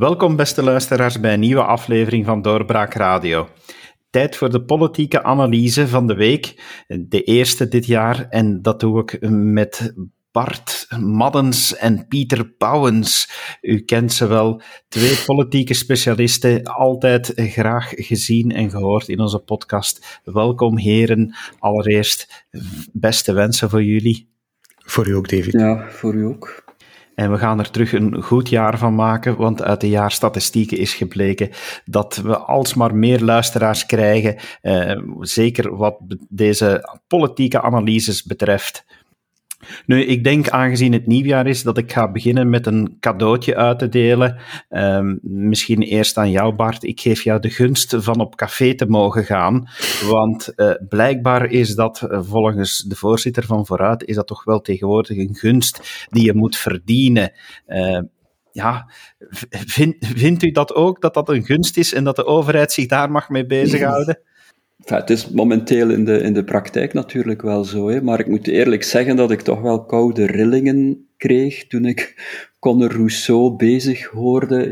Welkom beste luisteraars bij een nieuwe aflevering van Doorbraak Radio. Tijd voor de politieke analyse van de week, de eerste dit jaar, en dat doe ik met Bart Maddens en Pieter Bauwens. U kent ze wel, twee politieke specialisten, altijd graag gezien en gehoord in onze podcast. Welkom heren, allereerst beste wensen voor jullie. Voor u ook, David. Ja, voor u ook. En we gaan er terug een goed jaar van maken, want uit de jaarstatistieken is gebleken dat we alsmaar meer luisteraars krijgen, zeker wat deze politieke analyses betreft. Nu, ik denk, aangezien het nieuwjaar is, dat ik ga beginnen met een cadeautje uit te delen. Misschien eerst aan jou, Bart. Ik geef jou de gunst van op café te mogen gaan, want blijkbaar is dat, volgens de voorzitter van Vooruit, is dat toch wel tegenwoordig een gunst die je moet verdienen. Vindt u dat ook, dat dat een gunst is en dat de overheid zich daar mag mee bezighouden? Ja. Ja, het is momenteel in de praktijk natuurlijk wel zo, hè. Maar ik moet eerlijk zeggen dat ik toch wel koude rillingen kreeg toen ik Conner Rousseau bezig hoorde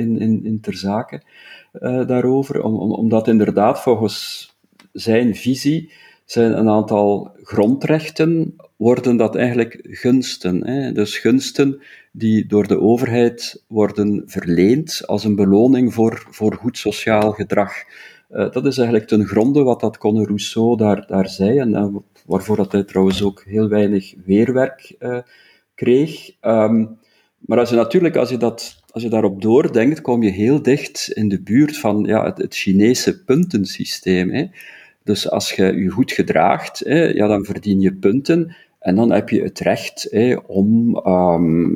in Terzake daarover. Omdat inderdaad volgens zijn visie zijn een aantal grondrechten, worden dat eigenlijk gunsten, hè. Dus gunsten die door de overheid worden verleend als een beloning voor goed sociaal gedrag. Dat is eigenlijk ten gronde wat dat Conner Rousseau daar zei, en waarvoor dat hij trouwens ook heel weinig weerwerk kreeg. Maar als je daarop doordenkt, kom je heel dicht in de buurt van het Chinese puntensysteem. Hè. Dus als je je goed gedraagt, dan verdien je punten. En dan heb je het recht om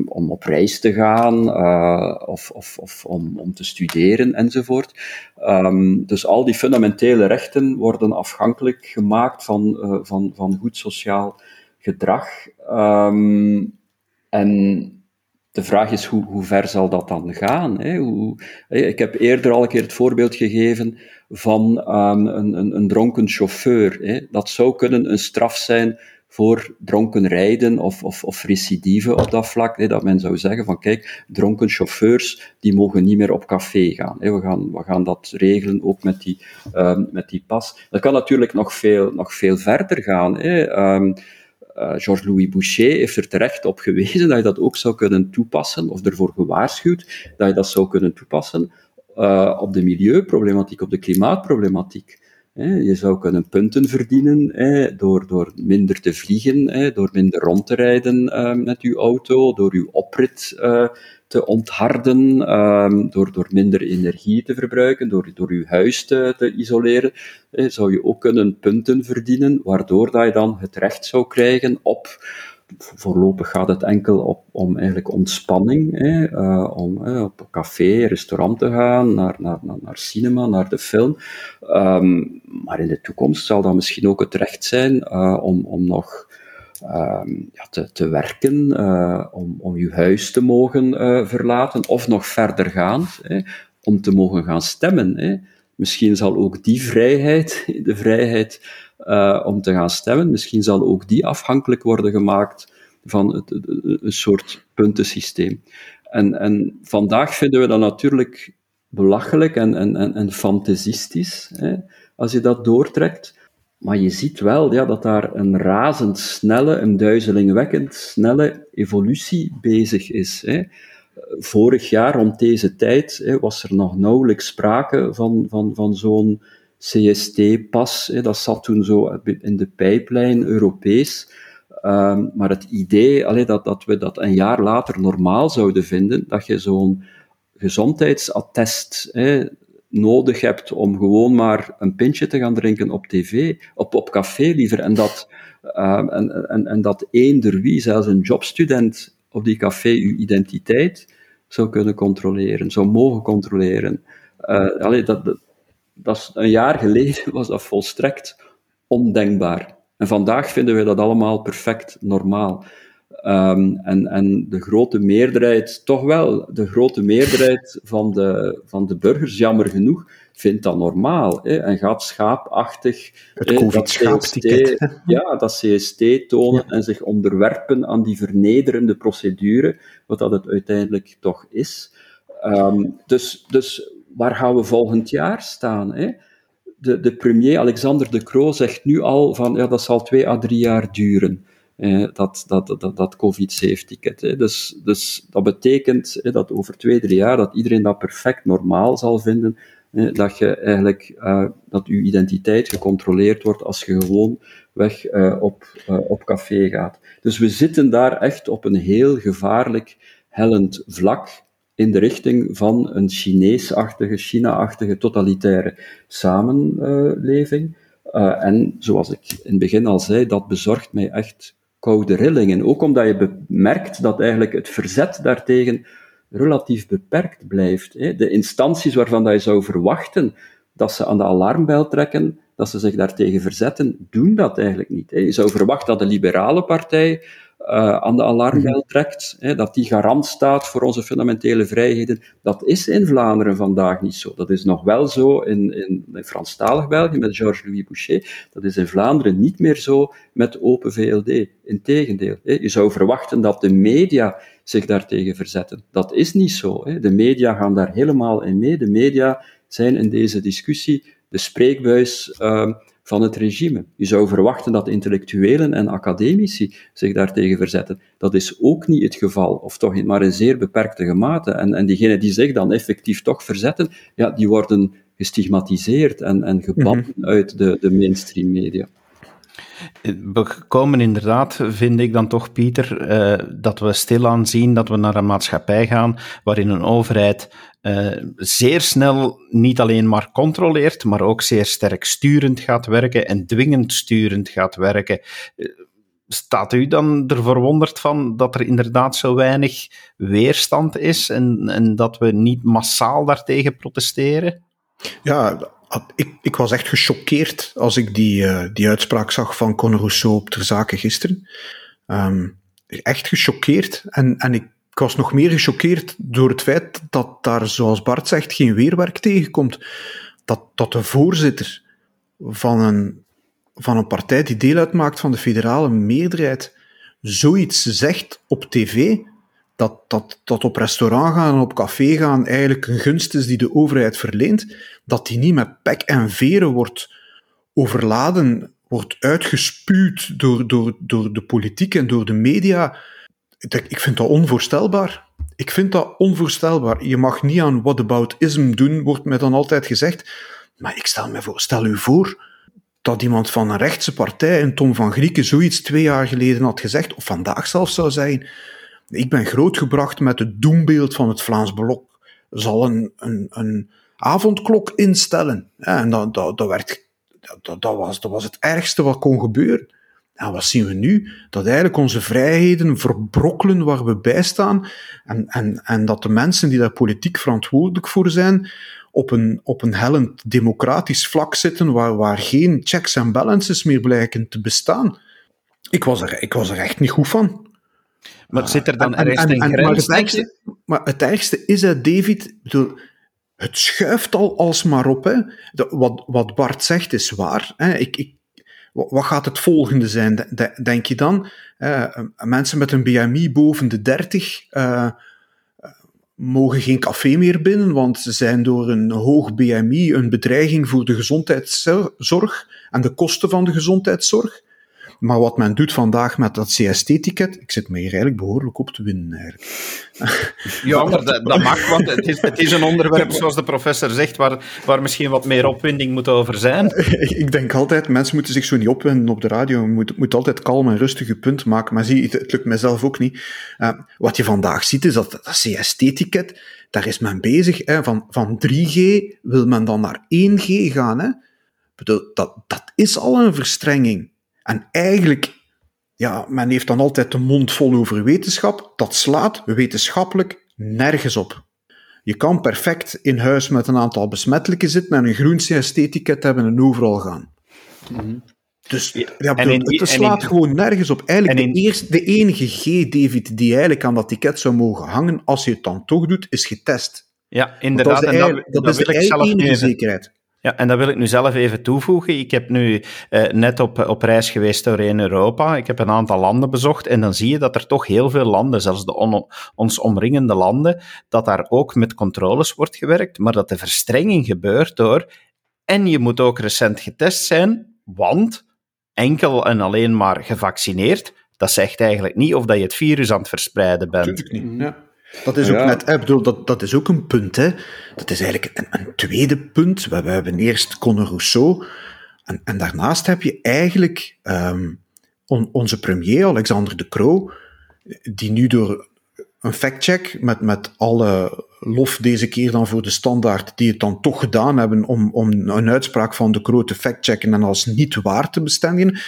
op reis te gaan of om te studeren enzovoort. Dus al die fundamentele rechten worden afhankelijk gemaakt van goed sociaal gedrag. En de vraag is, hoe ver zal dat dan gaan? Hè? Ik heb eerder al een keer het voorbeeld gegeven van een dronken chauffeur. Hè? Dat zou kunnen een straf zijn voor dronken rijden of recidive op dat vlak, dat men zou zeggen van kijk, dronken chauffeurs die mogen niet meer op café gaan. We gaan dat regelen, ook met die pas. Dat kan natuurlijk nog veel verder gaan. Georges-Louis Boucher heeft er terecht op gewezen dat je dat ook zou kunnen toepassen, of ervoor gewaarschuwd dat je dat zou kunnen toepassen op de milieuproblematiek, op de klimaatproblematiek. Je zou kunnen punten verdienen door minder te vliegen, door minder rond te rijden met je auto, door je oprit te ontharden, door minder energie te verbruiken, door je huis te isoleren. Zou je ook kunnen punten verdienen, waardoor dat je dan het recht zou krijgen op... Voorlopig gaat het enkel om eigenlijk ontspanning, om op een café, restaurant te gaan, naar cinema, naar de film. Maar in de toekomst zal dat misschien ook het recht zijn om nog te werken, om je huis te mogen verlaten, of nog verder gaan, om te mogen gaan stemmen. Misschien zal ook die vrijheid, de vrijheid... om te gaan stemmen. Misschien zal ook die afhankelijk worden gemaakt van een soort puntensysteem. En vandaag vinden we dat natuurlijk belachelijk en fantasistisch, als je dat doortrekt. Maar je ziet wel dat daar een razendsnelle, een duizelingwekkend snelle evolutie bezig is. Vorig jaar, rond deze tijd, was er nog nauwelijks sprake van zo'n CST-pas, dat zat toen zo in de pijplijn, Europees. Maar het idee dat we dat een jaar later normaal zouden vinden, dat je zo'n gezondheidsattest nodig hebt om gewoon maar een pintje te gaan drinken op tv, op café liever, en dat eender wie, zelfs een jobstudent op die café, uw identiteit zou kunnen controleren, zou mogen controleren. Een jaar geleden was dat volstrekt ondenkbaar. En vandaag vinden we dat allemaal perfect normaal. En de grote meerderheid, toch wel, de grote meerderheid van de burgers, jammer genoeg, vindt dat normaal. En gaat schaapachtig... Het COVID-schaapticket. Dat CST tonen en zich onderwerpen aan die vernederende procedure, wat dat het uiteindelijk toch is. Dus waar gaan we volgend jaar staan? Hè? De premier Alexander De Croo zegt nu al van ja, dat zal 2 à 3 jaar duren, dat COVID-safe-ticket. Dus dat betekent dat over 2, 3 jaar dat iedereen dat perfect normaal zal vinden, dat je eigenlijk dat je identiteit gecontroleerd wordt als je gewoon weg op café gaat. Dus we zitten daar echt op een heel gevaarlijk hellend vlak in de richting van een Chinees-achtige, China-achtige totalitaire samenleving. En zoals ik in het begin al zei, dat bezorgt mij echt koude rillingen. Ook omdat je merkt dat eigenlijk het verzet daartegen relatief beperkt blijft. De instanties waarvan je zou verwachten dat ze aan de alarmbel trekken, dat ze zich daartegen verzetten, doen dat eigenlijk niet. Je zou verwachten dat de liberale partij aan de alarmbel trekt, dat die garant staat voor onze fundamentele vrijheden. Dat is in Vlaanderen vandaag niet zo. Dat is nog wel zo in Franstalig België met Georges-Louis Boucher. Dat is in Vlaanderen niet meer zo met Open VLD. Integendeel. Je zou verwachten dat de media zich daartegen verzetten. Dat is niet zo. De media gaan daar helemaal in mee. De media zijn in deze discussie de spreekbuis van het regime. Je zou verwachten dat intellectuelen en academici zich daartegen verzetten. Dat is ook niet het geval, of toch maar in zeer beperkte mate. En diegenen die zich dan effectief toch verzetten, ja, die worden gestigmatiseerd en gebannen uit de mainstream media. We komen inderdaad, vind ik dan toch, Pieter, dat we stilaan zien dat we naar een maatschappij gaan waarin een overheid zeer snel niet alleen maar controleert, maar ook zeer sterk sturend gaat werken en dwingend sturend gaat werken. Staat u dan er verwonderd van dat er inderdaad zo weinig weerstand is en dat we niet massaal daartegen protesteren? Ja, ik was echt gechoqueerd als ik die uitspraak zag van Conner Rousseau op Terzake gisteren. Echt gechoqueerd. En ik was nog meer gechoqueerd door het feit dat daar, zoals Bart zegt, geen weerwerk tegenkomt. Dat de voorzitter van een partij die deel uitmaakt van de federale meerderheid zoiets zegt op tv, dat op restaurant gaan en op café gaan eigenlijk een gunst is die de overheid verleent, dat die niet met pek en veren wordt overladen, wordt uitgespuwd door de politiek en door de media. Ik vind dat onvoorstelbaar. Je mag niet aan whataboutism doen, wordt mij dan altijd gezegd. Maar ik stel u voor dat iemand van een rechtse partij, een Tom van Grieken, zoiets 2 jaar geleden had gezegd, of vandaag zelfs zou zijn. Ik ben grootgebracht met het doembeeld van het Vlaams Belang. Zal een avondklok instellen. En dat was het ergste wat kon gebeuren. En wat zien we nu? Dat eigenlijk onze vrijheden verbrokkelen waar we bij staan. En dat de mensen die daar politiek verantwoordelijk voor zijn, op een hellend democratisch vlak zitten waar geen checks en balances meer blijken te bestaan. Ik was er echt niet goed van. Maar zit er dan ergens een grens? Maar het ergste is dat, David, het schuift al alsmaar op. Hè. Wat Bart zegt is waar. Hè. Wat gaat het volgende zijn, denk je dan? Mensen met een BMI boven de 30 mogen geen café meer binnen, want ze zijn door een hoog BMI een bedreiging voor de gezondheidszorg en de kosten van de gezondheidszorg. Maar wat men doet vandaag met dat CST-ticket, ik zit me hier eigenlijk behoorlijk op te winnen. Eigenlijk. Ja, maar dat mag, want het is een onderwerp, zoals de professor zegt, waar misschien wat meer opwinding moet over zijn. Ik denk altijd, mensen moeten zich zo niet opwinden op de radio. Je moet altijd kalm en rustig je punt maken. Maar zie, het lukt mijzelf ook niet. Wat je vandaag ziet, is dat CST-ticket, daar is men bezig. Hè, van 3G wil men dan naar 1G gaan. Hè. Dat is al een verstrenging. En eigenlijk, ja, men heeft dan altijd de mond vol over wetenschap. Dat slaat wetenschappelijk nergens op. Je kan perfect in huis met een aantal besmettelijken zitten en een groen CST-ticket hebben en overal gaan. Mm-hmm. Dus ja, het slaat gewoon nergens op. Eigenlijk de enige G, David, die eigenlijk aan dat ticket zou mogen hangen, als je het dan toch doet, is getest. Ja, inderdaad. Dat is de enige zekerheid. Ja, en dat wil ik nu zelf even toevoegen. Ik heb nu net op reis geweest doorheen Europa. Ik heb een aantal landen bezocht en dan zie je dat er toch heel veel landen, zelfs de ons omringende landen, dat daar ook met controles wordt gewerkt, maar dat de verstrenging gebeurt door en je moet ook recent getest zijn, want enkel en alleen maar gevaccineerd, dat zegt eigenlijk niet of dat je het virus aan het verspreiden bent. Natuurlijk niet, ja. Dat is ook net, ik bedoel, dat is ook een punt, hè. Dat is eigenlijk een tweede punt. We hebben eerst Conner Rousseau en daarnaast heb je eigenlijk onze premier, Alexander De Croo, die nu door een factcheck, met alle lof deze keer dan voor de standaard, die het dan toch gedaan hebben om een uitspraak van De Croo te factchecken en als niet waar te bestendigen.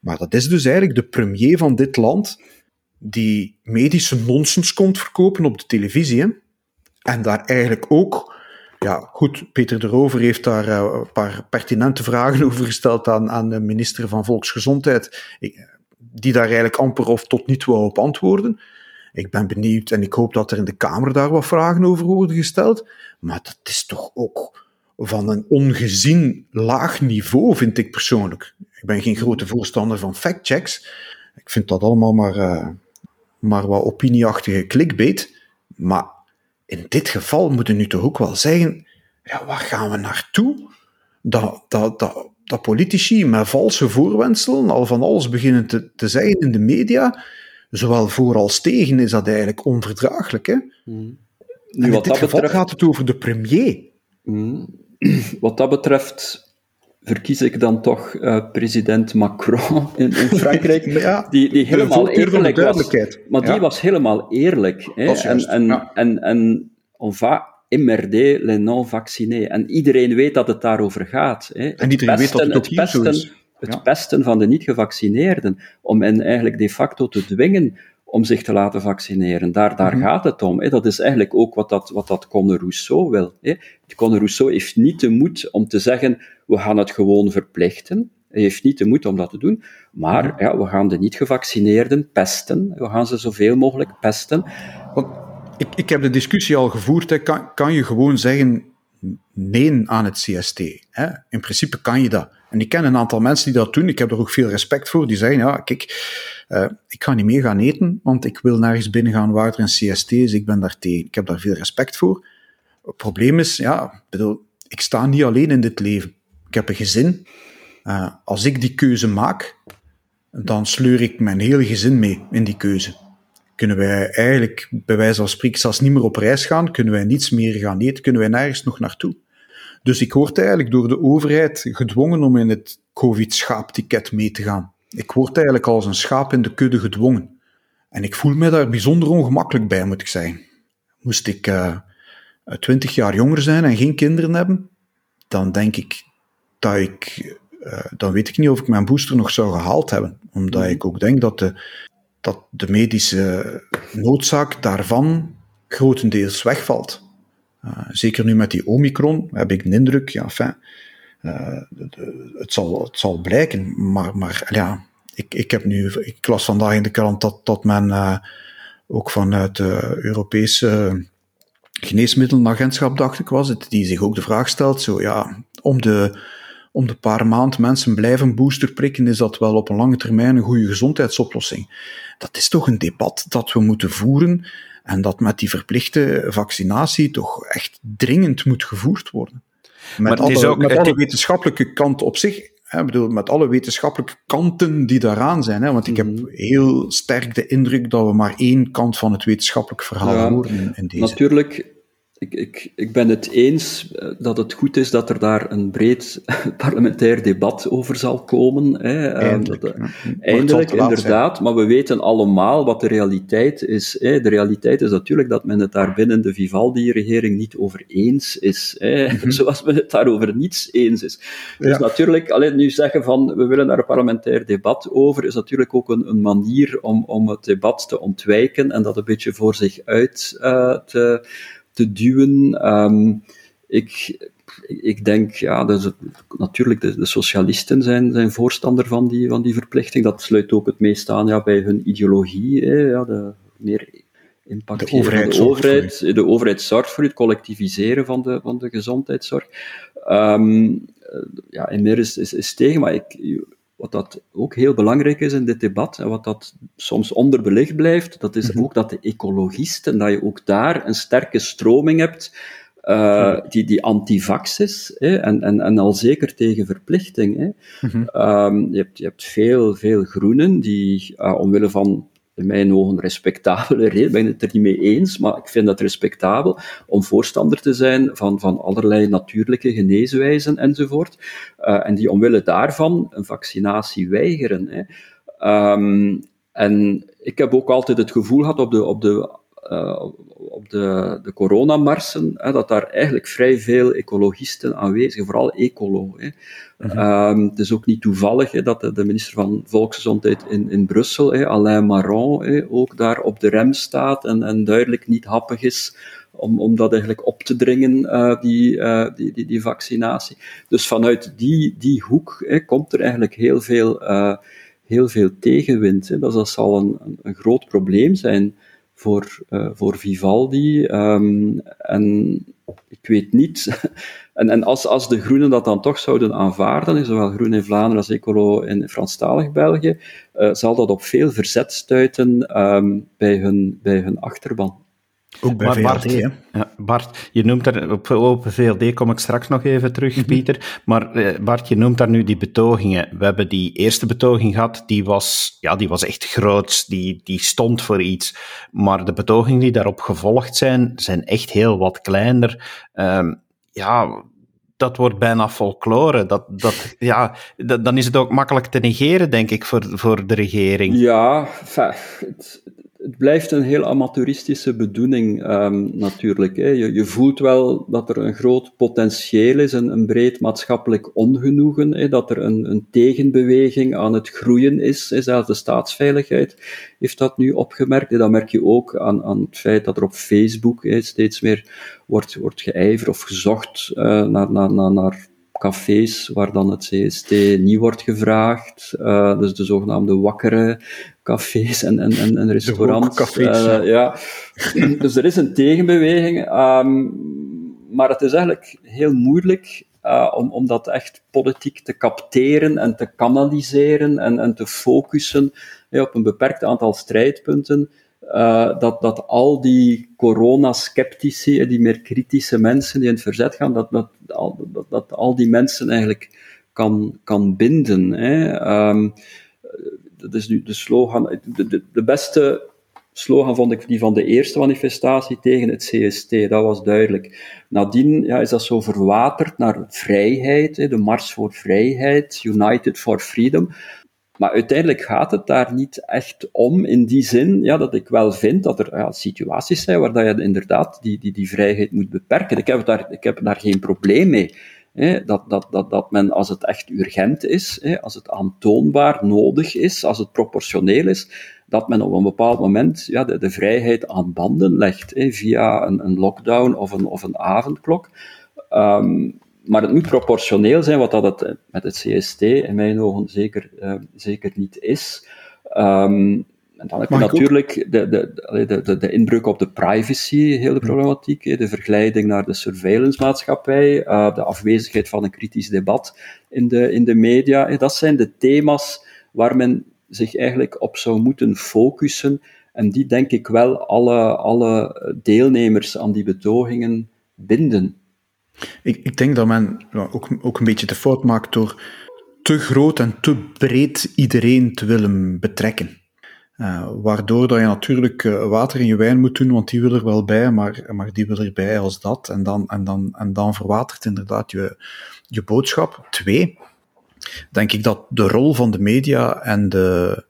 Maar dat is dus eigenlijk de premier van dit land die medische nonsens komt verkopen op de televisie. Hè? En daar eigenlijk ook... Ja, goed, Peter De Roover heeft daar een paar pertinente vragen over gesteld aan de minister van Volksgezondheid, die daar eigenlijk amper of tot niet wou op antwoorden. Ik ben benieuwd en ik hoop dat er in de Kamer daar wat vragen over worden gesteld. Maar dat is toch ook van een ongezien laag niveau, vind ik persoonlijk. Ik ben geen grote voorstander van factchecks. Ik vind dat allemaal maar wat opinieachtige clickbait. Maar in dit geval moeten we nu toch ook wel zeggen, ja, waar gaan we naartoe? Dat politici met valse voorwendselen al van alles beginnen te zeggen in de media, zowel voor als tegen, is dat eigenlijk onverdraaglijk. Hè? Mm. Nu, in dit geval betreft, gaat het over de premier. Mm. Wat dat betreft verkies ik dan toch president Macron in Frankrijk, ja, die helemaal eerlijk was. Maar die was helemaal eerlijk. Hè? En on va emmerder les non-vaccinés. En iedereen weet dat het daarover gaat. Hè? En iedereen weet dat het hier zo is. Het pesten van de niet-gevaccineerden, om hen eigenlijk de facto te dwingen om zich te laten vaccineren. Daar gaat het om. Hè. Dat is eigenlijk ook wat dat Conner Rousseau wil. Hè. Conner Rousseau heeft niet de moed om te zeggen, we gaan het gewoon verplichten. Hij heeft niet de moed om dat te doen. Maar we gaan de niet-gevaccineerden pesten. We gaan ze zoveel mogelijk pesten. Want ik heb de discussie al gevoerd. Hè. Kan je gewoon zeggen nee aan het CST? Hè? In principe kan je dat. En ik ken een aantal mensen die dat doen, ik heb er ook veel respect voor, die zeggen, ja, kijk, ik ga niet mee gaan eten, want ik wil nergens binnen gaan waar er een CST is, ik ben daar tegen. Ik heb daar veel respect voor. Het probleem is, ik sta niet alleen in dit leven. Ik heb een gezin. Als ik die keuze maak, dan sleur ik mijn hele gezin mee in die keuze. Kunnen wij eigenlijk, bij wijze van spreken, zelfs niet meer op reis gaan, kunnen wij niets meer gaan eten, kunnen wij nergens nog naartoe. Dus ik word eigenlijk door de overheid gedwongen om in het COVID-schaapticket mee te gaan. Ik word eigenlijk als een schaap in de kudde gedwongen. En ik voel me daar bijzonder ongemakkelijk bij, moet ik zeggen. Moest ik 20 jaar jonger zijn en geen kinderen hebben, dan denk ik dat dan weet ik niet of ik mijn booster nog zou gehaald hebben. Omdat ik ook denk dat de medische noodzaak daarvan grotendeels wegvalt. Zeker nu met die Omicron heb ik de indruk, het zal blijken, maar ja, ik las vandaag in de krant dat men ook vanuit de Europese geneesmiddelenagentschap, dacht ik was het, die zich ook de vraag stelt, om de paar maand mensen blijven booster prikken, is dat wel op een lange termijn een goede gezondheidsoplossing. Dat is toch een debat dat we moeten voeren. En dat met die verplichte vaccinatie toch echt dringend moet gevoerd worden. Met alle wetenschappelijke kant op zich. Ik bedoel, met alle wetenschappelijke kanten die daaraan zijn. Hè, want ik heb heel sterk de indruk dat we maar één kant van het wetenschappelijk verhaal horen in deze. Natuurlijk, ik ben het eens dat het goed is dat er daar een breed parlementair debat over zal komen. Hè. Eindelijk inderdaad. Zijn. Maar we weten allemaal wat de realiteit is. Hè. De realiteit is natuurlijk dat men het daar binnen de Vivaldi-regering niet over eens is. Hè. Mm-hmm. Zoals men het daarover niets eens is. Dus natuurlijk, alleen nu zeggen van we willen daar een parlementair debat over, is natuurlijk ook een manier om het debat te ontwijken en dat een beetje voor zich uit te duwen. Ik denk, natuurlijk de socialisten zijn voorstander van die verplichting. Dat sluit ook het meest aan bij hun ideologie. Meer impact geven van de overheid. De overheid zorgt voor het collectiviseren van de gezondheidszorg. Ja, en meer is tegen, maar wat dat ook heel belangrijk is in dit debat, en wat dat soms onderbelicht blijft, dat is ook dat de ecologisten, dat je ook daar een sterke stroming hebt, die antivax is, en al zeker tegen verplichting. Je hebt veel groenen die, omwille van in mijn ogen respectabele reden, ben ik het er niet mee eens, maar ik vind dat respectabel, om voorstander te zijn van allerlei natuurlijke geneeswijzen enzovoort, en die omwille daarvan een vaccinatie weigeren. En ik heb ook altijd het gevoel gehad op de coronamarsen, dat daar eigenlijk vrij veel ecologisten aanwezig zijn, vooral ecolo. Het is ook niet toevallig dat de minister van Volksgezondheid in Brussel, Alain Maron, ook daar op de rem staat en duidelijk niet happig is om dat eigenlijk op te dringen, die vaccinatie. Dus vanuit die hoek komt er eigenlijk heel veel tegenwind. Dus dat zal een groot probleem zijn voor Vivaldi. En ik weet niet. En als de Groenen dat dan toch zouden aanvaarden, zowel Groen in Vlaanderen als Ecolo in Franstalig België, zal dat op veel verzet stuiten bij hun achterban. Ook bij VLD, Bart, hè? Ja, Bart, je noemt daar, op VLD kom ik straks nog even terug, Pieter, maar Bart, je noemt daar nu die betogingen. We hebben die eerste betoging gehad, die was echt groot, die stond voor iets. Maar de betogingen die daarop gevolgd zijn echt heel wat kleiner. Dat wordt bijna folklore. Dan is het ook makkelijk te negeren, denk ik, voor de regering. Ja, het blijft een heel amateuristische bedoeling, natuurlijk. Je voelt wel dat er een groot potentieel is, een breed maatschappelijk ongenoegen, dat er een tegenbeweging aan het groeien is. Zelfs de staatsveiligheid heeft dat nu opgemerkt. Dat merk je ook aan het feit dat er op Facebook steeds meer wordt geijverd of gezocht naar cafés waar dan het CST niet wordt gevraagd, dus de zogenaamde wakkere cafés en restaurants. Dus er is een tegenbeweging, maar het is eigenlijk heel moeilijk om dat echt politiek te capteren en te kanaliseren en te focussen op een beperkt aantal strijdpunten. Dat al die corona-sceptici en die meer kritische mensen die in het verzet gaan, dat al die mensen eigenlijk kan binden. Dat is nu de slogan. De beste slogan vond ik die van de eerste manifestatie tegen het CST, dat was duidelijk. Nadien is dat zo verwaterd naar vrijheid, de Mars voor Vrijheid, United for Freedom. Maar uiteindelijk gaat het daar niet echt om, in die zin dat ik wel vind dat er situaties zijn waar dat je inderdaad die vrijheid moet beperken. Ik heb daar geen probleem mee. Dat men, als het echt urgent is, als het aantoonbaar nodig is, als het proportioneel is, dat men op een bepaald moment de vrijheid aan banden legt, via een lockdown of een avondklok. Maar het moet proportioneel zijn, wat dat het met het CST in mijn ogen zeker niet is. En dan heb je natuurlijk de inbreuk op de privacy, heel de problematiek, de vergelijking naar de surveillance-maatschappij, de afwezigheid van een kritisch debat in de media. Dat zijn de thema's waar men zich eigenlijk op zou moeten focussen en die, denk ik, wel alle deelnemers aan die betogingen binden. Ik denk dat men ook een beetje de fout maakt door te groot en te breed iedereen te willen betrekken. Waardoor dat je natuurlijk water in je wijn moet doen, want die wil er wel bij, maar die wil erbij als dat. En dan verwatert inderdaad je boodschap. 2, denk ik dat de rol van de media en de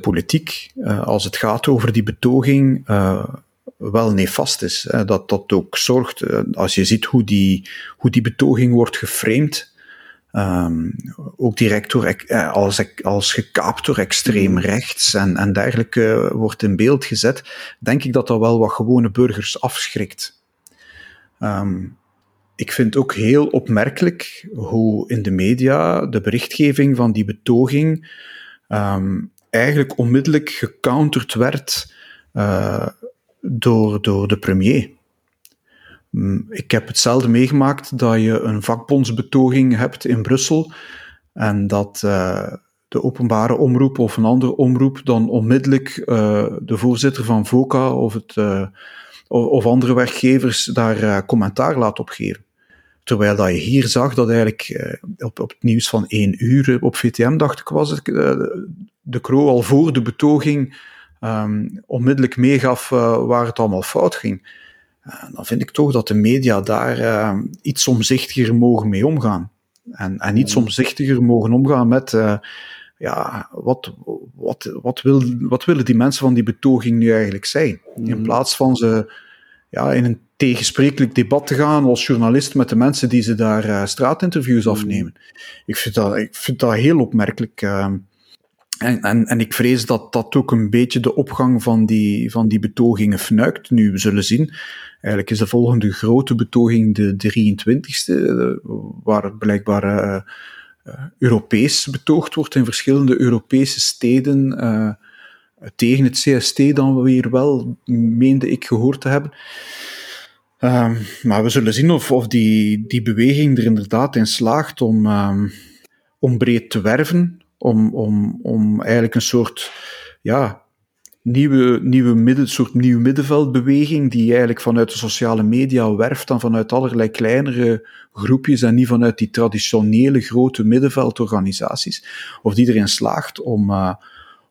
politiek, als het gaat over die betoging... wel nefast is. Dat ook zorgt, als je ziet hoe die betoging wordt geframed, ook direct als gekaapt door extreem rechts en dergelijke wordt in beeld gezet, denk ik dat dat wel wat gewone burgers afschrikt. Ik vind ook heel opmerkelijk hoe in de media de berichtgeving van die betoging eigenlijk onmiddellijk gecounterd werd door de premier. Ik heb hetzelfde meegemaakt dat je een vakbondsbetoging hebt in Brussel en dat de openbare omroep of een andere omroep dan onmiddellijk de voorzitter van Voka of andere werkgevers daar commentaar laat op geven. Terwijl dat je hier zag dat eigenlijk op het nieuws van 1 uur, op VTM dacht ik was het, De Croo al voor de betoging onmiddellijk meegaf waar het allemaal fout ging. Dan vind ik toch dat de media daar iets omzichtiger mogen mee omgaan. En iets omzichtiger mogen omgaan met wat willen die mensen van die betoging nu eigenlijk zijn? In plaats van ze in een tegensprekelijk debat te gaan als journalist met de mensen die ze daar straatinterviews afnemen. Ik vind dat heel opmerkelijk. En ik vrees dat dat ook een beetje de opgang van die betogingen fnuikt. Nu, we zullen zien. Eigenlijk is de volgende grote betoging de 23e, waar blijkbaar Europees betoogd wordt in verschillende Europese steden. Tegen het CST dan weer wel, meende ik gehoord te hebben. Maar we zullen zien of die beweging er inderdaad in slaagt om breed te werven. Om eigenlijk een soort nieuw middenveldbeweging die eigenlijk vanuit de sociale media werft en vanuit allerlei kleinere groepjes en niet vanuit die traditionele grote middenveldorganisaties, of die erin slaagt om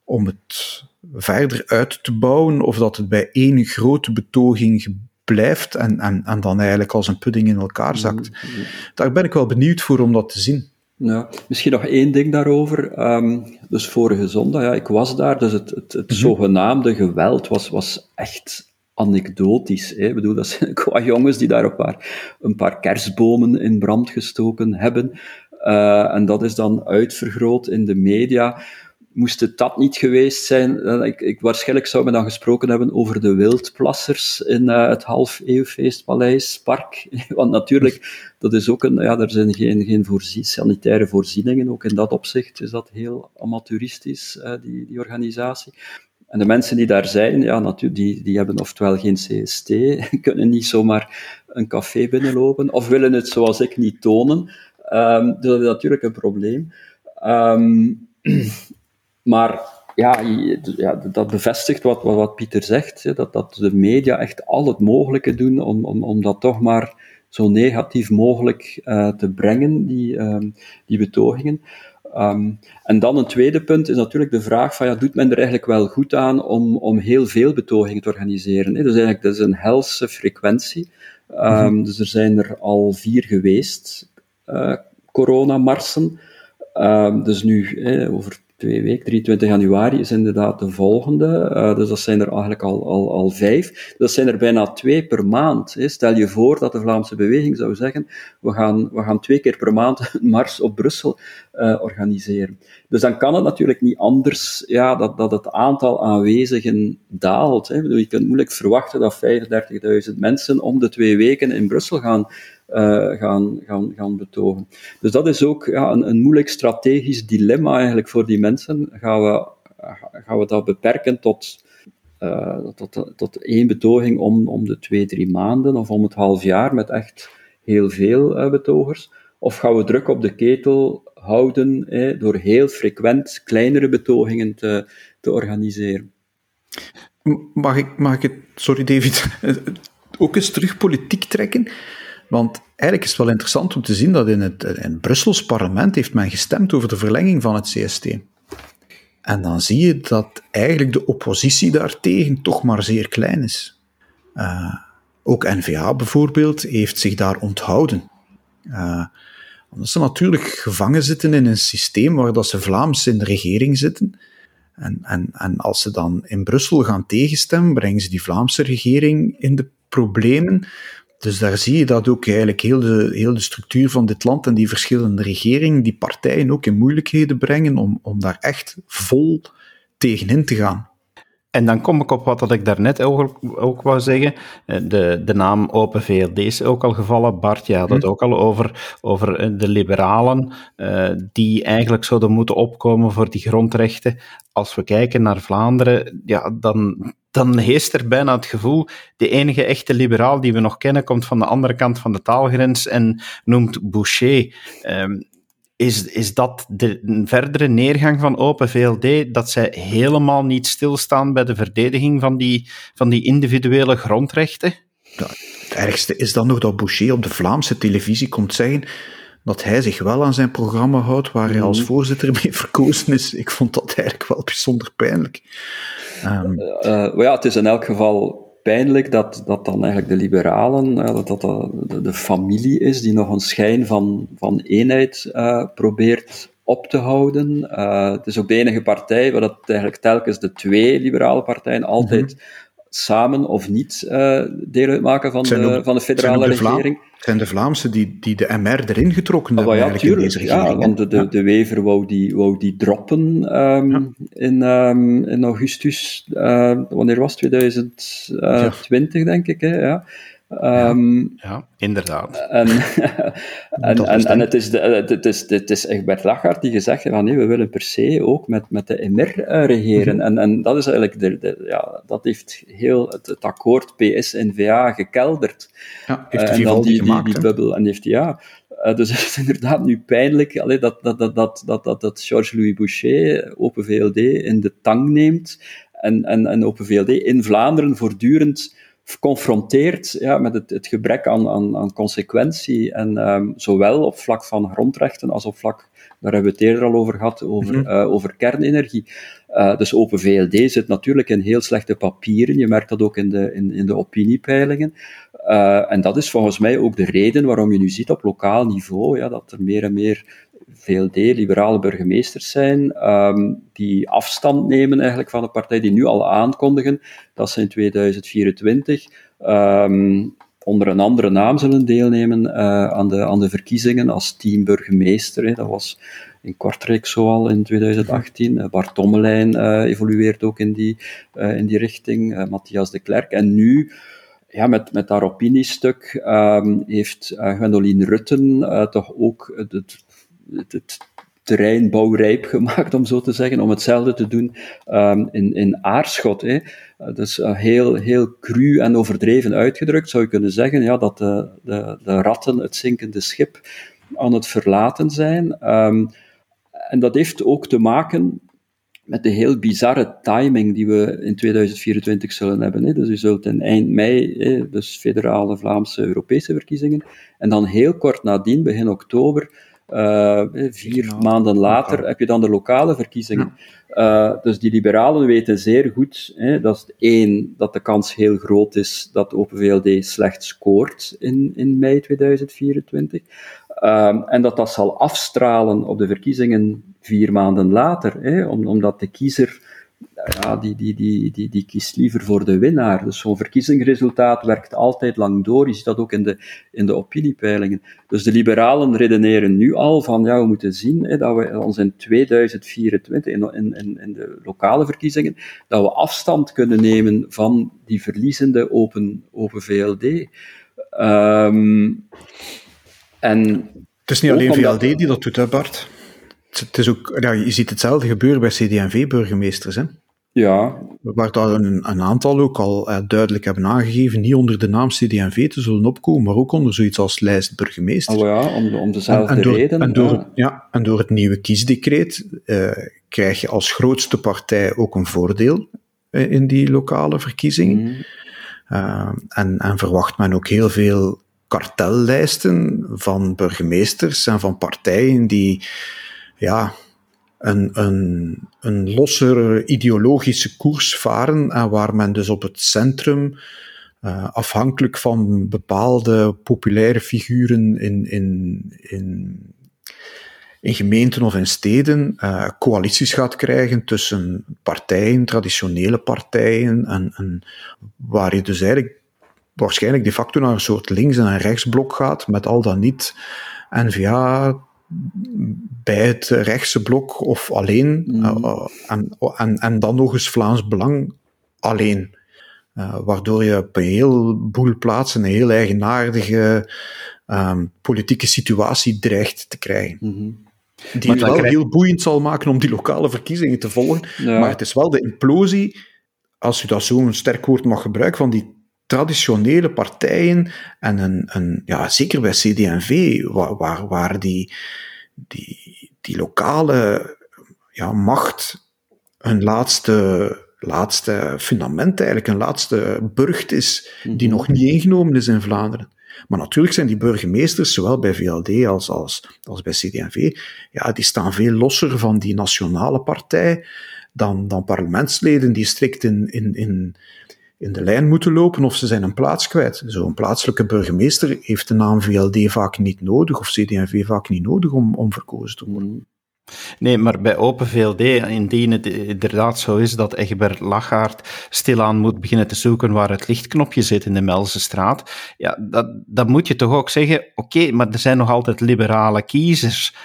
het verder uit te bouwen, of dat het bij één grote betoging blijft en dan eigenlijk als een pudding in elkaar zakt. Mm-hmm. Daar ben ik wel benieuwd voor om dat te zien. Ja, misschien nog één ding daarover. Dus vorige zondag, ik was daar, dus het zogenaamde geweld was echt anekdotisch. Hè? Ik bedoel, dat zijn qua jongens die daar een paar kerstbomen in brand gestoken hebben. En dat is dan uitvergroot in de media. Moest het dat niet geweest zijn, waarschijnlijk zou men dan gesproken hebben over de wildplassers in het half-eeuwfeestpaleispark. Want natuurlijk, dat is ook er zijn geen sanitaire voorzieningen, ook in dat opzicht is dat heel amateuristisch, die organisatie. En de mensen die daar zijn, natuurlijk, die hebben oftewel geen CST, kunnen niet zomaar een café binnenlopen, of willen het zoals ik niet tonen. Dus dat is natuurlijk een probleem. Maar dat bevestigt wat Pieter zegt, dat de media echt al het mogelijke doen om dat toch maar zo negatief mogelijk te brengen, die betogingen. En dan een tweede punt is natuurlijk de vraag van, doet men er eigenlijk wel goed aan om heel veel betogingen te organiseren? Dus eigenlijk, dat is een helse frequentie. Dus er zijn er al 4 geweest, coronamarsen. Dus nu, over 2 weken, 23 januari, is inderdaad de volgende. Dus dat zijn er eigenlijk al 5. Dat zijn er bijna 2 per maand. Stel je voor dat de Vlaamse beweging zou zeggen, we gaan 2 keer per maand een mars op Brussel organiseren. Dus dan kan het natuurlijk niet anders dat het aantal aanwezigen daalt. Hè. Je kunt moeilijk verwachten dat 35.000 mensen om de 2 weken in Brussel gaan betogen. Dus dat is ook een moeilijk strategisch dilemma eigenlijk voor die mensen. Gaan we dat beperken tot 1 betoging om de 2-3 maanden of om het half jaar met echt heel veel betogers? Of gaan we druk op de ketel houden door heel frequent kleinere betogingen te organiseren? Mag ik het, sorry David, ook eens terug politiek trekken? Want eigenlijk is het wel interessant om te zien dat in het Brussels parlement heeft men gestemd over de verlenging van het CST. En dan zie je dat eigenlijk de oppositie daartegen toch maar zeer klein is. Ook N-VA bijvoorbeeld heeft zich daar onthouden. Omdat ze natuurlijk gevangen zitten in een systeem waar dat ze Vlaams in de regering zitten. En als ze dan in Brussel gaan tegenstemmen, brengen ze die Vlaamse regering in de problemen. Dus daar zie je dat ook eigenlijk heel de structuur van dit land en die verschillende regeringen, die partijen ook in moeilijkheden brengen om daar echt vol tegenin te gaan. En dan kom ik op wat ik daarnet ook wou zeggen. De naam Open VLD is ook al gevallen. Bart, je had het ook al over de liberalen, die eigenlijk zouden moeten opkomen voor die grondrechten. Als we kijken naar Vlaanderen, ja, dan heerst er bijna het gevoel, de enige echte liberaal die we nog kennen, komt van de andere kant van de taalgrens en noemt Boucher. Is dat de verdere neergang van Open VLD, dat zij helemaal niet stilstaan bij de verdediging van die individuele grondrechten? Ja, het ergste is dan nog dat Boucher op de Vlaamse televisie komt zeggen dat hij zich wel aan zijn programma houdt waar hij als voorzitter mee verkozen is. Ik vond dat eigenlijk wel bijzonder pijnlijk. Het is in elk geval pijnlijk dat dan eigenlijk de liberalen, dat de familie is die nog een schijn van eenheid probeert op te houden. Het is ook de enige partij waar dat eigenlijk telkens de twee liberale partijen altijd samen of niet deel uitmaken van de federale regering. Het zijn de Vlaamse die de MR erin getrokken hebben eigenlijk in deze regering. Ja, want de Wever wou die droppen in augustus. Wanneer was het? 2020, denk ik. Hè? Ja. Ja, inderdaad. En het is Egbert Lachaert die gezegd heeft van nee, we willen per se ook met de MR regeren. En dat is eigenlijk dat heeft heel het akkoord PS-N-VA gekelderd. Ja, heeft de Vivaldi gemaakt, die bubbel. En heeft dus het is inderdaad nu pijnlijk dat Georges-Louis Boucher Open VLD in de tang neemt en Open VLD in Vlaanderen voortdurend confronteert met het gebrek aan consequentie en zowel op vlak van grondrechten als op vlak, daar hebben we het eerder al over gehad, over kernenergie. Dus Open VLD zit natuurlijk in heel slechte papieren, je merkt dat ook in de opiniepeilingen. En dat is volgens mij ook de reden waarom je nu ziet op lokaal niveau dat er meer en meer VLD, liberale burgemeesters zijn, die afstand nemen eigenlijk van de partij, die nu al aankondigen dat ze in 2024 onder een andere naam zullen deelnemen aan de verkiezingen als teamburgemeester. Dat was in Kortrijk zo al in 2018. Bart Tommelijn evolueert ook in die richting, Matthias de Klerk. En nu... Ja, met haar opiniestuk heeft Gwendoline Rutten toch ook het terrein bouwrijp gemaakt, om zo te zeggen, om hetzelfde te doen in Aarschot. Hè. Dus heel, heel cru en overdreven uitgedrukt zou je kunnen zeggen dat de ratten het zinkende schip aan het verlaten zijn. En dat heeft ook te maken met de heel bizarre timing die we in 2024 zullen hebben. Hè. Dus je zult in eind mei, dus federale Vlaamse Europese verkiezingen, en dan heel kort nadien, begin oktober, 4 maanden later, heb je dan de lokale verkiezingen. Ja. Dus die liberalen weten zeer goed, dat is 1, dat de kans heel groot is dat Open VLD slecht scoort in mei 2024. En dat zal afstralen op de verkiezingen 4 maanden later, omdat de kiezer die kiest liever voor de winnaar. Dus zo'n verkiezingsresultaat werkt altijd lang door. Je ziet dat ook in de opiniepeilingen. Dus de liberalen redeneren nu al van, we moeten zien dat we ons in 2024, in de lokale verkiezingen, dat we afstand kunnen nemen van die verliezende open VLD. Het is niet alleen VLD die dat doet, hè, Bart? Het is ook, je ziet hetzelfde gebeuren bij CD&V-burgemeesters. Hè? Ja. Waar daar een aantal ook al duidelijk hebben aangegeven, niet onder de naam CD&V te zullen opkomen, maar ook onder zoiets als lijstburgemeester. Om dezelfde reden. En door het nieuwe kiesdecreet krijg je als grootste partij ook een voordeel in die lokale verkiezingen. En verwacht men ook heel veel kartellijsten van burgemeesters en van partijen die... een lossere ideologische koers varen en waar men dus op het centrum, afhankelijk van bepaalde populaire figuren in gemeenten of in steden, coalities gaat krijgen tussen partijen, traditionele partijen, en waar je dus eigenlijk waarschijnlijk de facto naar een soort links- en rechtsblok gaat, met al dan niet N-VA bij het rechtse blok of alleen en dan nog eens Vlaams Belang alleen. Waardoor je op een heleboel plaatsen een heel eigenaardige politieke situatie dreigt te krijgen. Mm-hmm. Die het wel heel boeiend zal maken om die lokale verkiezingen te volgen. Ja. Maar het is wel de implosie, als je dat zo'n sterk woord mag gebruiken, van die traditionele partijen. En ja, zeker bij CD&V, waar die lokale macht hun laatste fundament eigenlijk, een laatste burcht is die nog niet ingenomen is in Vlaanderen. Maar natuurlijk zijn die burgemeesters, zowel bij VLD als bij CD&V, ja, die staan veel losser van die nationale partij dan parlementsleden die strikt in de lijn moeten lopen of ze zijn een plaats kwijt. Zo'n plaatselijke burgemeester heeft de naam VLD vaak niet nodig of CD&V vaak niet nodig om verkozen te worden. Nee, maar bij Open VLD, indien het inderdaad zo is dat Egbert Lachaert stilaan moet beginnen te zoeken waar het lichtknopje zit in de Melzenstraat, ja, dat moet je toch ook zeggen, oké, maar er zijn nog altijd liberale kiezers.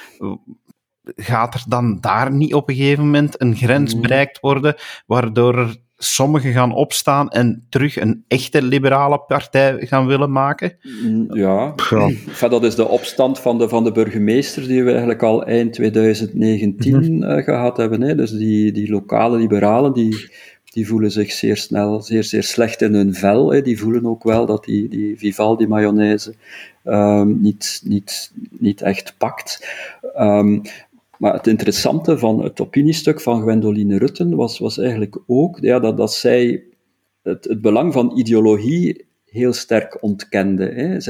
Gaat er dan daar niet op een gegeven moment een grens bereikt worden, waardoor sommigen gaan opstaan en terug een echte liberale partij gaan willen maken? Ja. Dat is de opstand van de burgemeesters die we eigenlijk al eind 2019 gehad hebben. Hè. Dus die lokale liberalen, die voelen zich zeer snel, zeer, zeer slecht in hun vel. Hè. Die voelen ook wel dat die Vivaldi-mayonaise niet echt pakt. Maar het interessante van het opiniestuk van Gwendoline Rutten was eigenlijk ook dat zij het belang van ideologie heel sterk ontkende. Hè.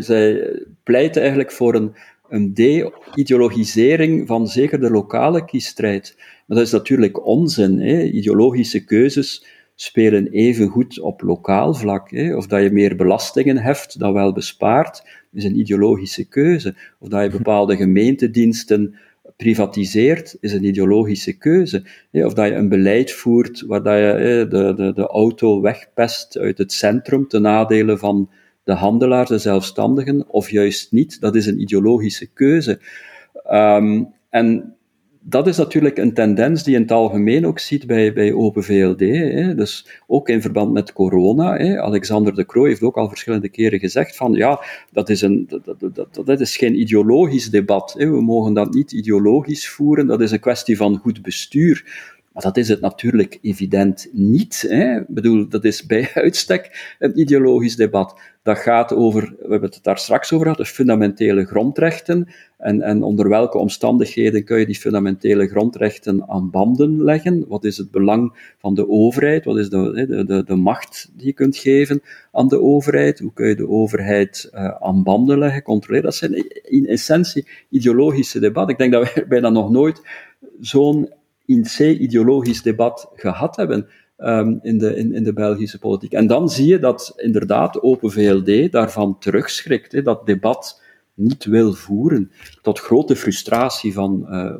Zij pleitte eigenlijk voor een de-ideologisering van zeker de lokale kiesstrijd. Maar dat is natuurlijk onzin. Hè. Ideologische keuzes spelen evengoed op lokaal vlak. Hè. Of dat je meer belastingen heft dan wel bespaart, is een ideologische keuze. Of dat je bepaalde gemeentediensten privatiseert, is een ideologische keuze. Of dat je een beleid voert waar dat je de auto wegpest uit het centrum ten nadele van de handelaars, de zelfstandigen, of juist niet, dat is een ideologische keuze. En dat is natuurlijk een tendens die je in het algemeen ook ziet bij Open VLD. Hè. Dus ook in verband met corona. Hè. Alexander De Croo heeft ook al verschillende keren gezegd van dat is geen ideologisch debat. Hè. We mogen dat niet ideologisch voeren. Dat is een kwestie van goed bestuur. Maar dat is het natuurlijk evident niet. Hè. Ik bedoel, dat is bij uitstek een ideologisch debat. Dat gaat over, we hebben het daar straks over gehad, de fundamentele grondrechten. En onder welke omstandigheden kun je die fundamentele grondrechten aan banden leggen? Wat is het belang van de overheid? Wat is de macht die je kunt geven aan de overheid? Hoe kun je de overheid aan banden leggen, controleren? Dat zijn in essentie ideologische debatten. Ik denk dat we bijna nog nooit zo'n in C ideologisch debat gehad hebben in de Belgische politiek. En dan zie je dat inderdaad Open VLD daarvan terugschrikt, dat debat niet wil voeren, tot grote frustratie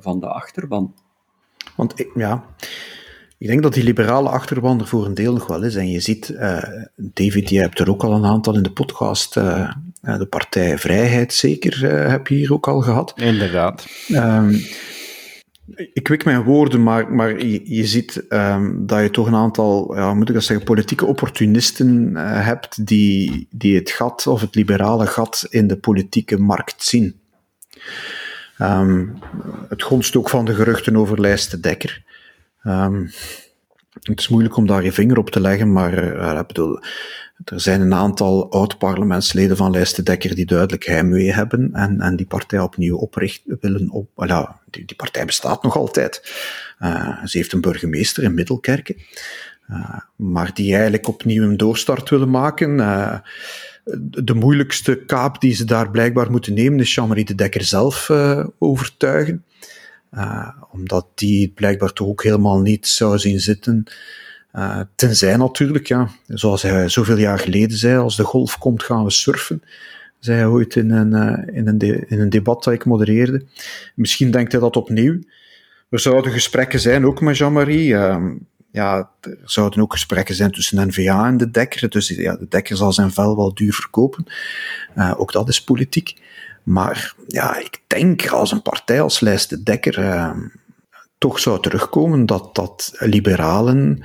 van de achterban. Want ik denk dat die liberale achterban er voor een deel nog wel is. En je ziet, David, jij hebt er ook al een aantal in de podcast, de partij Vrijheid zeker, heb je hier ook al gehad. Inderdaad. Ik wik mijn woorden, maar je ziet dat je toch een aantal, politieke opportunisten hebt die het gat of het liberale gat in de politieke markt zien. Het gonst ook van de geruchten over Lijst de Dekker. Het is moeilijk om daar je vinger op te leggen, maar er zijn een aantal oud-parlementsleden van Lijst de Dekker die duidelijk heimwee hebben en die partij opnieuw oprichten willen. Die partij bestaat nog altijd. Ze heeft een burgemeester in Middelkerken, maar die eigenlijk opnieuw een doorstart willen maken. De moeilijkste kaap die ze daar blijkbaar moeten nemen is Jean-Marie Dedecker zelf overtuigen. Omdat die blijkbaar toch ook helemaal niet zou zien zitten. Tenzij natuurlijk, zoals hij zoveel jaar geleden zei, als de golf komt gaan we surfen, zei hij ooit in een debat dat ik modereerde. Misschien denkt hij dat opnieuw. Er zouden gesprekken zijn, ook met Jean-Marie. Er zouden ook gesprekken zijn tussen N-VA en de Dekker. Dus de Dekker zal zijn vel wel duur verkopen. Ook dat is politiek. Maar ik denk als een partij als Lijst de Dekker toch zou terugkomen dat liberalen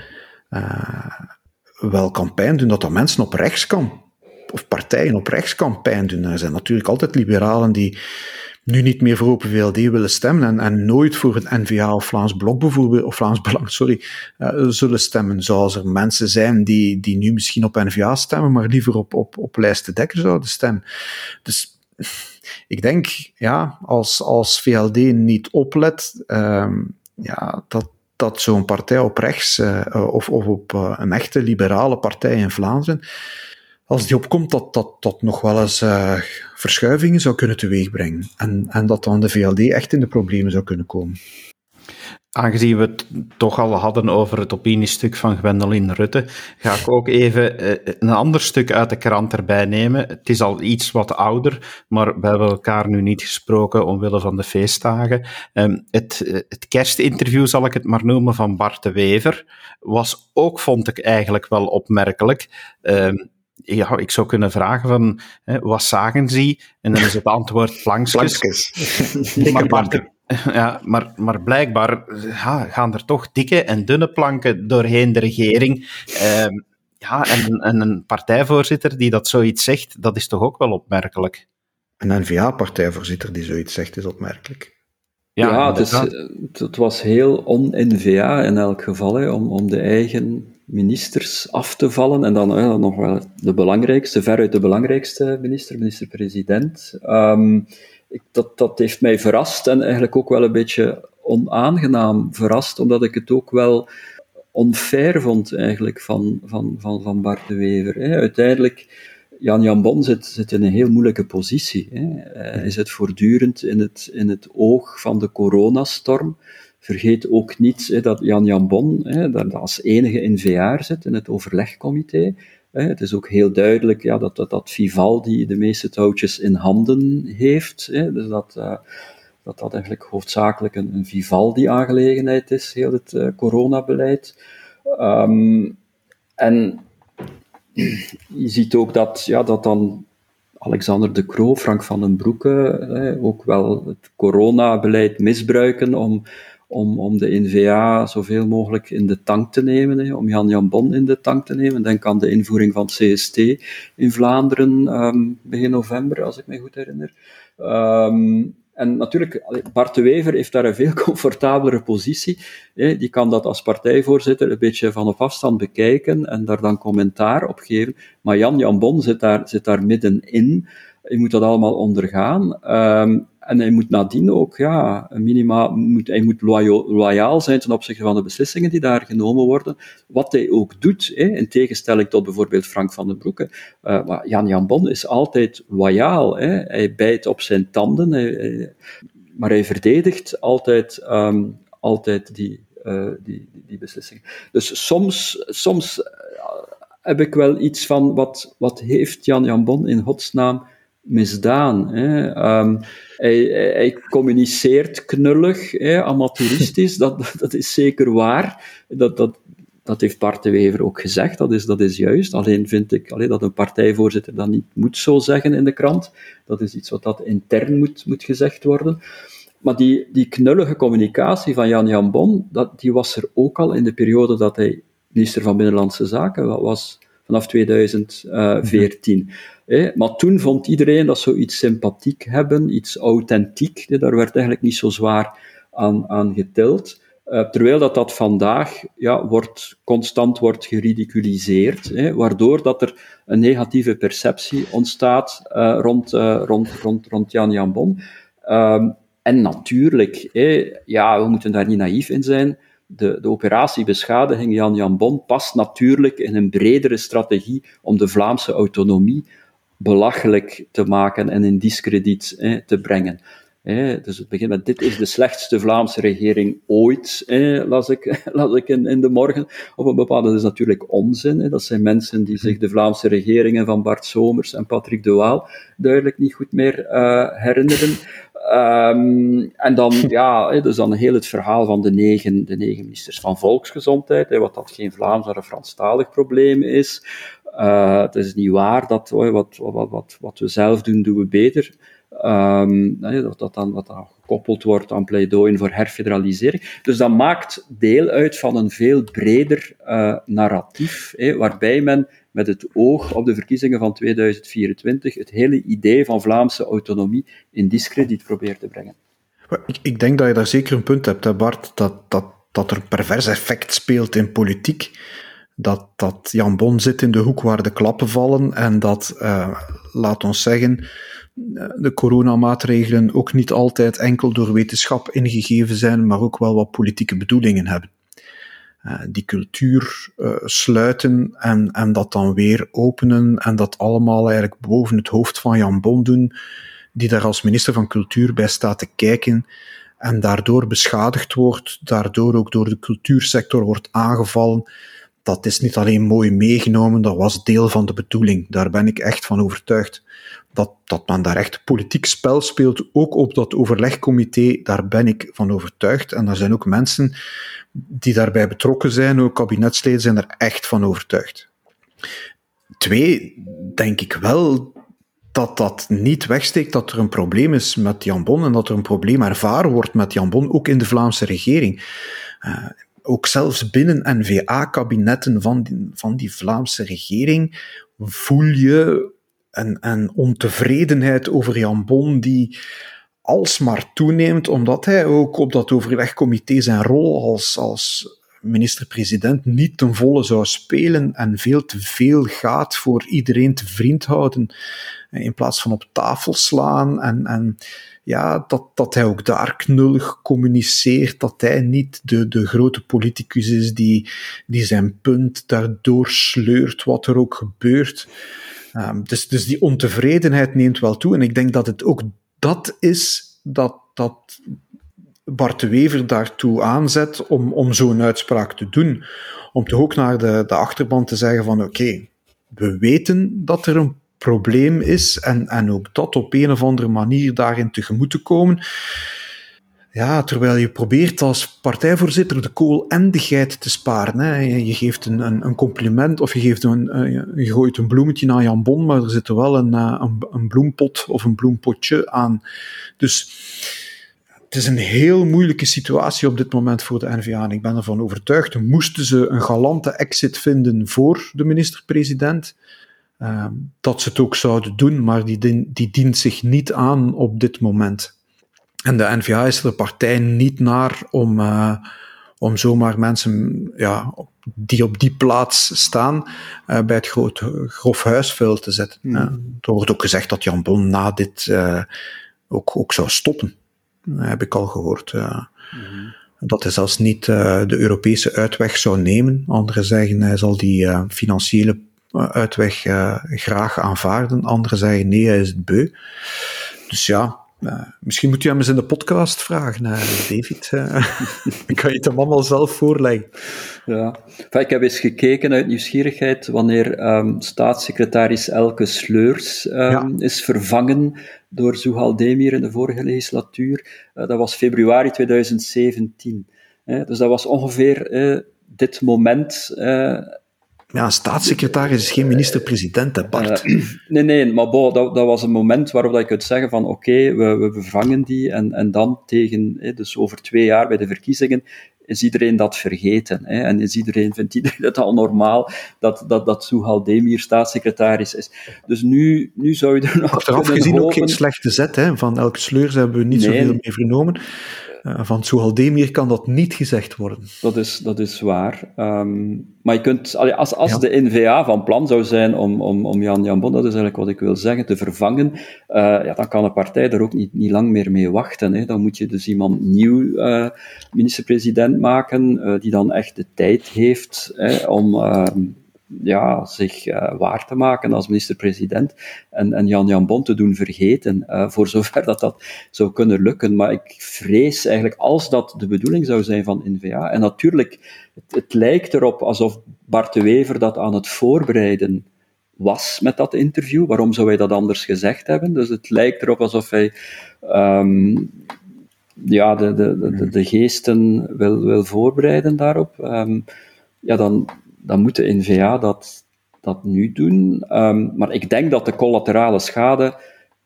wel kan pijn doen, dat mensen op rechts kan, of partijen op rechts kan pijn doen. Er zijn natuurlijk altijd liberalen die nu niet meer voor Open VLD willen stemmen en nooit voor het N-VA of Vlaams Blok bijvoorbeeld, of Vlaams Belang, zullen stemmen. Zoals er mensen zijn die nu misschien op N-VA stemmen, maar liever op lijst De Dekker zouden stemmen. Dus ik denk, ja, als VLD niet oplet, dat zo'n partij op rechts of op een echte liberale partij in Vlaanderen, als die opkomt, dat nog wel eens verschuivingen zou kunnen teweegbrengen. En dat dan de VLD echt in de problemen zou kunnen komen. Aangezien we het toch al hadden over het opiniestuk van Gwendoline Rutten, ga ik ook even een ander stuk uit de krant erbij nemen. Het is al iets wat ouder, maar we hebben elkaar nu niet gesproken omwille van de feestdagen. Het kerstinterview, zal ik het maar noemen, van Bart de Wever was ook, vond ik eigenlijk wel opmerkelijk. Ja, ik zou kunnen vragen van, wat zagen ze? En dan is het antwoord plankjes. Dikke planken. Ja, maar blijkbaar gaan er toch dikke en dunne planken doorheen de regering. En een partijvoorzitter die dat zoiets zegt, dat is toch ook wel opmerkelijk? Een N-VA-partijvoorzitter die zoiets zegt, is opmerkelijk. Ja, het was heel on-N-VA in elk geval, hè, om de eigen ministers af te vallen, en dan nog wel de belangrijkste, veruit de belangrijkste minister-president. Dat heeft mij verrast en eigenlijk ook wel een beetje onaangenaam verrast, omdat ik het ook wel onfair vond eigenlijk van Bart de Wever. Hè. Uiteindelijk, Jan Jambon zit in een heel moeilijke positie. Hè. Hij zit voortdurend in het oog van de coronastorm. Vergeet ook niet dat Jan Jambon daar als enige N-VA'er zit in het overlegcomité. Het is ook heel duidelijk dat Vivaldi de meeste touwtjes in handen heeft. Dus dat eigenlijk hoofdzakelijk een Vivaldi-aangelegenheid is, heel het coronabeleid. En je ziet ook dat dan Alexander De Croo, Frank van den Broeke, ook wel het coronabeleid misbruiken om de N-VA zoveel mogelijk in de tank te nemen, om Jan Jambon in de tank te nemen. Denk aan de invoering van CST in Vlaanderen begin november, als ik me goed herinner. En natuurlijk, Bart de Wever heeft daar een veel comfortabelere positie. Die kan dat als partijvoorzitter een beetje van op afstand bekijken en daar dan commentaar op geven. Maar Jan Jambon zit daar middenin. Je moet dat allemaal ondergaan. En hij moet nadien ook, hij moet loyaal zijn ten opzichte van de beslissingen die daar genomen worden. Wat hij ook doet, in tegenstelling tot bijvoorbeeld Frank van den Broeke. Maar Jan Jambon is altijd loyaal. Hij bijt op zijn tanden, maar hij verdedigt altijd die beslissingen. Dus soms heb ik wel iets van, wat heeft Jan Jambon in godsnaam misdaan. Hij communiceert knullig, amateuristisch, dat is zeker waar. Dat heeft Bart de Wever ook gezegd, dat is juist. Alleen vind ik dat een partijvoorzitter dat niet moet zo zeggen in de krant. Dat is iets wat intern moet gezegd worden. Maar die knullige communicatie van Jan Jambon, die was er ook al in de periode dat hij minister van Binnenlandse Zaken was, vanaf 2014. Maar toen vond iedereen dat zoiets sympathiek hebben, iets authentiek. Daar werd eigenlijk niet zo zwaar aan getild. Terwijl dat vandaag constant wordt geridiculiseerd, waardoor dat er een negatieve perceptie ontstaat rond Jan Jambon. En natuurlijk, we moeten daar niet naïef in zijn. De operatie beschadiging Jan Jambon past natuurlijk in een bredere strategie om de Vlaamse autonomie belachelijk te maken en in discrediet te brengen. Dus het begint met, dit is de slechtste Vlaamse regering ooit, las ik in de morgen. Op een bepaalde, dat is natuurlijk onzin. Dat zijn mensen die zich de Vlaamse regeringen van Bart Somers en Patrick de Waal duidelijk niet goed meer herinneren. En dan, dus dan heel het verhaal van de negen ministers van Volksgezondheid, wat dat geen Vlaams, maar een Franstalig probleem is. Het is niet waar dat wat we zelf doen, doen we beter. Dat dan wat dan gekoppeld wordt aan pleidooien voor herfederalisering. Dus dat maakt deel uit van een veel breder narratief, waarbij men met het oog op de verkiezingen van 2024 het hele idee van Vlaamse autonomie in discrediet probeert te brengen. Ik denk dat je daar zeker een punt hebt, hè Bart, dat er een pervers effect speelt in politiek. Dat Jan Bon zit in de hoek waar de klappen vallen en dat, laat ons zeggen, de coronamaatregelen ook niet altijd enkel door wetenschap ingegeven zijn, maar ook wel wat politieke bedoelingen hebben. Die cultuur sluiten en dat dan weer openen en dat allemaal eigenlijk boven het hoofd van Jan Bon doen, die daar als minister van Cultuur bij staat te kijken en daardoor beschadigd wordt, daardoor ook door de cultuursector wordt aangevallen. Dat is niet alleen mooi meegenomen, dat was deel van de bedoeling. Daar ben ik echt van overtuigd. Dat men daar echt politiek spel speelt, ook op dat overlegcomité, daar ben ik van overtuigd. En er zijn ook mensen die daarbij betrokken zijn, ook kabinetsleden zijn er echt van overtuigd. 2, denk ik wel dat dat niet wegsteekt dat er een probleem is met Jan Bon en dat er een probleem ervaren wordt met Jan Bon, ook in de Vlaamse regering. Ook zelfs binnen N-VA-kabinetten van die Vlaamse regering voel je een ontevredenheid over Jan Bon die alsmaar toeneemt, omdat hij ook op dat overlegcomité zijn rol als minister-president niet ten volle zou spelen en veel te veel gaat voor iedereen te vriend houden in plaats van op tafel slaan en ja, dat hij ook daar knullig communiceert, dat hij niet de grote politicus is die zijn punt daardoor sleurt, wat er ook gebeurt. Dus die ontevredenheid neemt wel toe en ik denk dat het ook dat is dat Bart de Wever daartoe aanzet om zo'n uitspraak te doen. Om toch ook naar de achterban te zeggen van oké, we weten dat er een probleem is en ook dat op een of andere manier daarin tegemoet te komen. Ja, terwijl je probeert als partijvoorzitter de kool en de geit te sparen. Hè. Je geeft een compliment of je gooit een bloemetje aan Jan Bon, maar er zit wel een bloempot of een bloempotje aan. Dus het is een heel moeilijke situatie op dit moment voor de N-VA. En ik ben ervan overtuigd, moesten ze een galante exit vinden voor de minister-president, dat ze het ook zouden doen, maar die dient zich niet aan op dit moment. En de N-VA is er de partij niet naar om zomaar mensen die op die plaats staan bij het grote grof huisvuil te zetten. Er wordt ook gezegd dat Jan Bon na dit ook zou stoppen. Dat heb ik al gehoord. Dat hij zelfs niet de Europese uitweg zou nemen. Anderen zeggen hij zal die financiële uitweg graag aanvaarden. Anderen zeggen nee, hij is het beu. Dus ja, misschien moet je hem eens in de podcast vragen, David. Ik kan je het hem allemaal zelf voorleggen. Ja. Enfin, ik heb eens gekeken uit nieuwsgierigheid wanneer staatssecretaris Elke Sleurs is vervangen door Zuhal Demir in de vorige legislatuur. Dat was februari 2017. Dus dat was ongeveer dit moment. Ja, een staatssecretaris is geen minister-president, hè Bart? Nee, maar dat was een moment waarop ik kunt zeggen van oké, we vervangen die en dan tegen, dus over 2 jaar bij de verkiezingen, is iedereen dat vergeten. En vindt iedereen dat al normaal dat Zuhal Demir staatssecretaris is. Dus nu zou je er nog... Achteraf gezien ook geen slechte zet, hè? Van Elke Sleurs hebben we niet zoveel mee vernomen. Van Zuhal Demir kan dat niet gezegd worden. Dat is waar. Maar je kunt, als de N-VA van plan zou zijn om Jan Jambon, dat is eigenlijk wat ik wil zeggen, te vervangen, dan kan een partij er ook niet lang meer mee wachten. Dan moet je dus iemand nieuw minister-president maken, die dan echt de tijd heeft om... zich waar te maken als minister-president en Jan Jambon te doen vergeten, voor zover dat zou kunnen lukken. Maar ik vrees eigenlijk, als dat de bedoeling zou zijn van N-VA, en natuurlijk, het lijkt erop alsof Bart de Wever dat aan het voorbereiden was met dat interview. Waarom zou hij dat anders gezegd hebben? Dus het lijkt erop alsof hij... de geesten wil voorbereiden daarop. Dan moet de N-VA dat nu doen. Maar ik denk dat de collaterale schade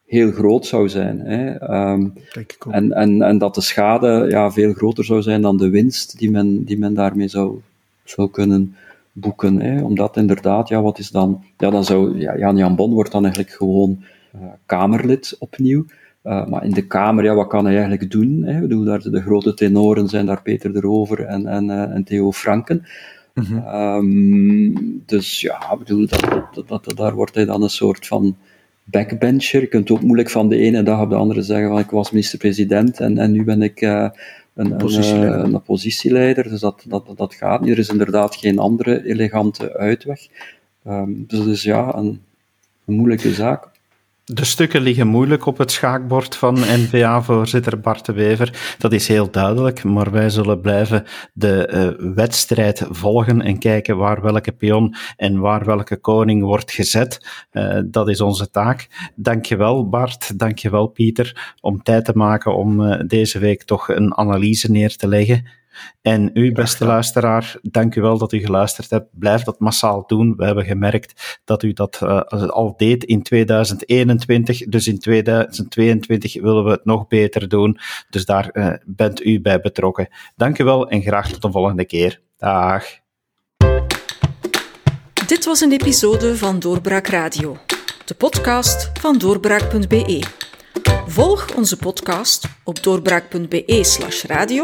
heel groot zou zijn. Hè. En dat de schade veel groter zou zijn dan de winst die men daarmee zou kunnen boeken. Hè. Omdat inderdaad, wat is dan... dan zou... Jan Jambon wordt dan eigenlijk gewoon Kamerlid opnieuw. Maar in de Kamer, wat kan hij eigenlijk doen? Hè? Ik bedoel, daar de grote tenoren zijn daar Peter De Roover en Theo Franken. Mm-hmm. Dus bedoel, daar wordt hij dan een soort van backbencher. Je kunt ook moeilijk van de ene dag op de andere zeggen van ik was minister-president en nu ben ik een oppositieleider. Dus dat gaat niet. Er is inderdaad geen andere elegante uitweg. Dus dat is een moeilijke zaak. De stukken liggen moeilijk op het schaakbord van N-VA-voorzitter Bart de Wever. Dat is heel duidelijk, maar wij zullen blijven de wedstrijd volgen en kijken waar welke pion en waar welke koning wordt gezet. Dat is onze taak. Dankjewel Bart, dankjewel Pieter, om tijd te maken om deze week toch een analyse neer te leggen. En u, beste luisteraar, dank u wel dat u geluisterd hebt. Blijf dat massaal doen. We hebben gemerkt dat u dat al deed in 2021. Dus in 2022 willen we het nog beter doen. Dus daar bent u bij betrokken. Dank u wel en graag tot de volgende keer. Dag. Dit was een episode van Doorbraak Radio, de podcast van doorbraak.be. Volg onze podcast op doorbraak.be/radio...